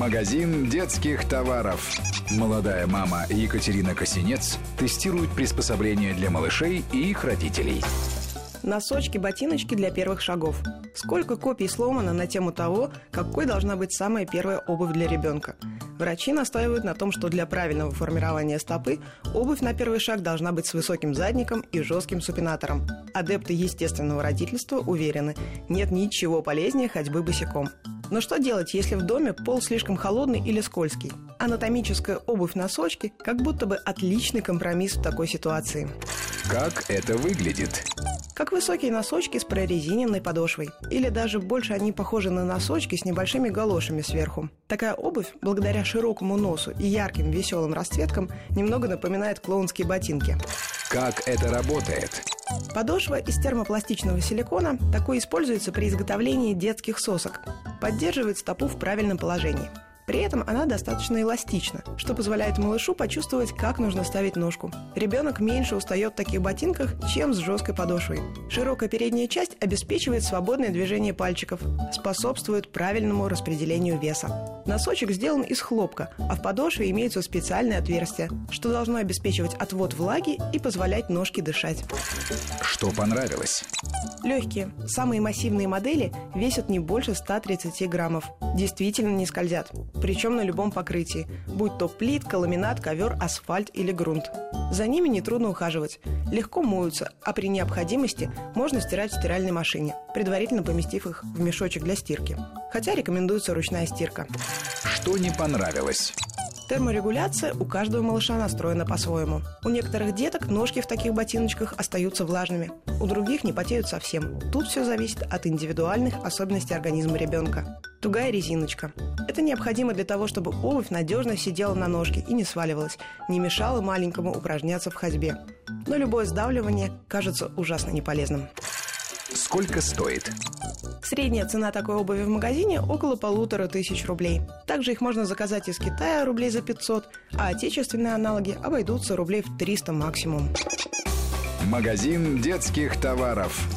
Магазин детских товаров. Молодая мама Екатерина Косинец тестирует приспособления для малышей и их родителей. Носочки, ботиночки для первых шагов. Сколько копий сломано на тему того, какой должна быть самая первая обувь для ребенка. Врачи настаивают на том, что для правильного формирования стопы обувь на первый шаг должна быть с высоким задником и жестким супинатором. Адепты естественного родительства уверены, нет ничего полезнее ходьбы босиком. Но что делать, если в доме пол слишком холодный или скользкий? Анатомическая обувь-носочки как будто бы отличный компромисс в такой ситуации. Как это выглядит? Как высокие носочки с прорезиненной подошвой. Или даже больше они похожи на носочки с небольшими галошами сверху. Такая обувь, благодаря широкому носу и ярким веселым расцветкам, немного напоминает клоунские ботинки. Как это работает? Подошва из термопластичного силикона, такой используется при изготовлении детских сосок. Поддерживает стопу в правильном положении. При этом она достаточно эластична, что позволяет малышу почувствовать, как нужно ставить ножку. Ребенок меньше устает в таких ботинках, чем с жесткой подошвой. Широкая передняя часть обеспечивает свободное движение пальчиков, способствует правильному распределению веса. Носочек сделан из хлопка, а в подошве имеются специальные отверстия, что должно обеспечивать отвод влаги и позволять ножке дышать. Что понравилось? Легкие, самые массивные модели весят не больше 130 граммов. Действительно не скользят. Причем на любом покрытии, будь то плитка, ламинат, ковер, асфальт или грунт. За ними нетрудно ухаживать, легко моются, а при необходимости можно стирать в стиральной машине, предварительно поместив их в мешочек для стирки. Хотя рекомендуется ручная стирка. Что не понравилось? Терморегуляция у каждого малыша настроена по-своему. У некоторых деток ножки в таких ботиночках остаются влажными, у других не потеют совсем. Тут все зависит от индивидуальных особенностей организма ребенка. Тугая резиночка. Это необходимо для того, чтобы обувь надежно сидела на ножке и не сваливалась, не мешала маленькому упражняться в ходьбе. Но любое сдавливание кажется ужасно неполезным. Сколько стоит? Средняя цена такой обуви в магазине около 1500 рублей. Также их можно заказать из Китая рублей за 500, а отечественные аналоги обойдутся рублей в 300 максимум. Магазин детских товаров.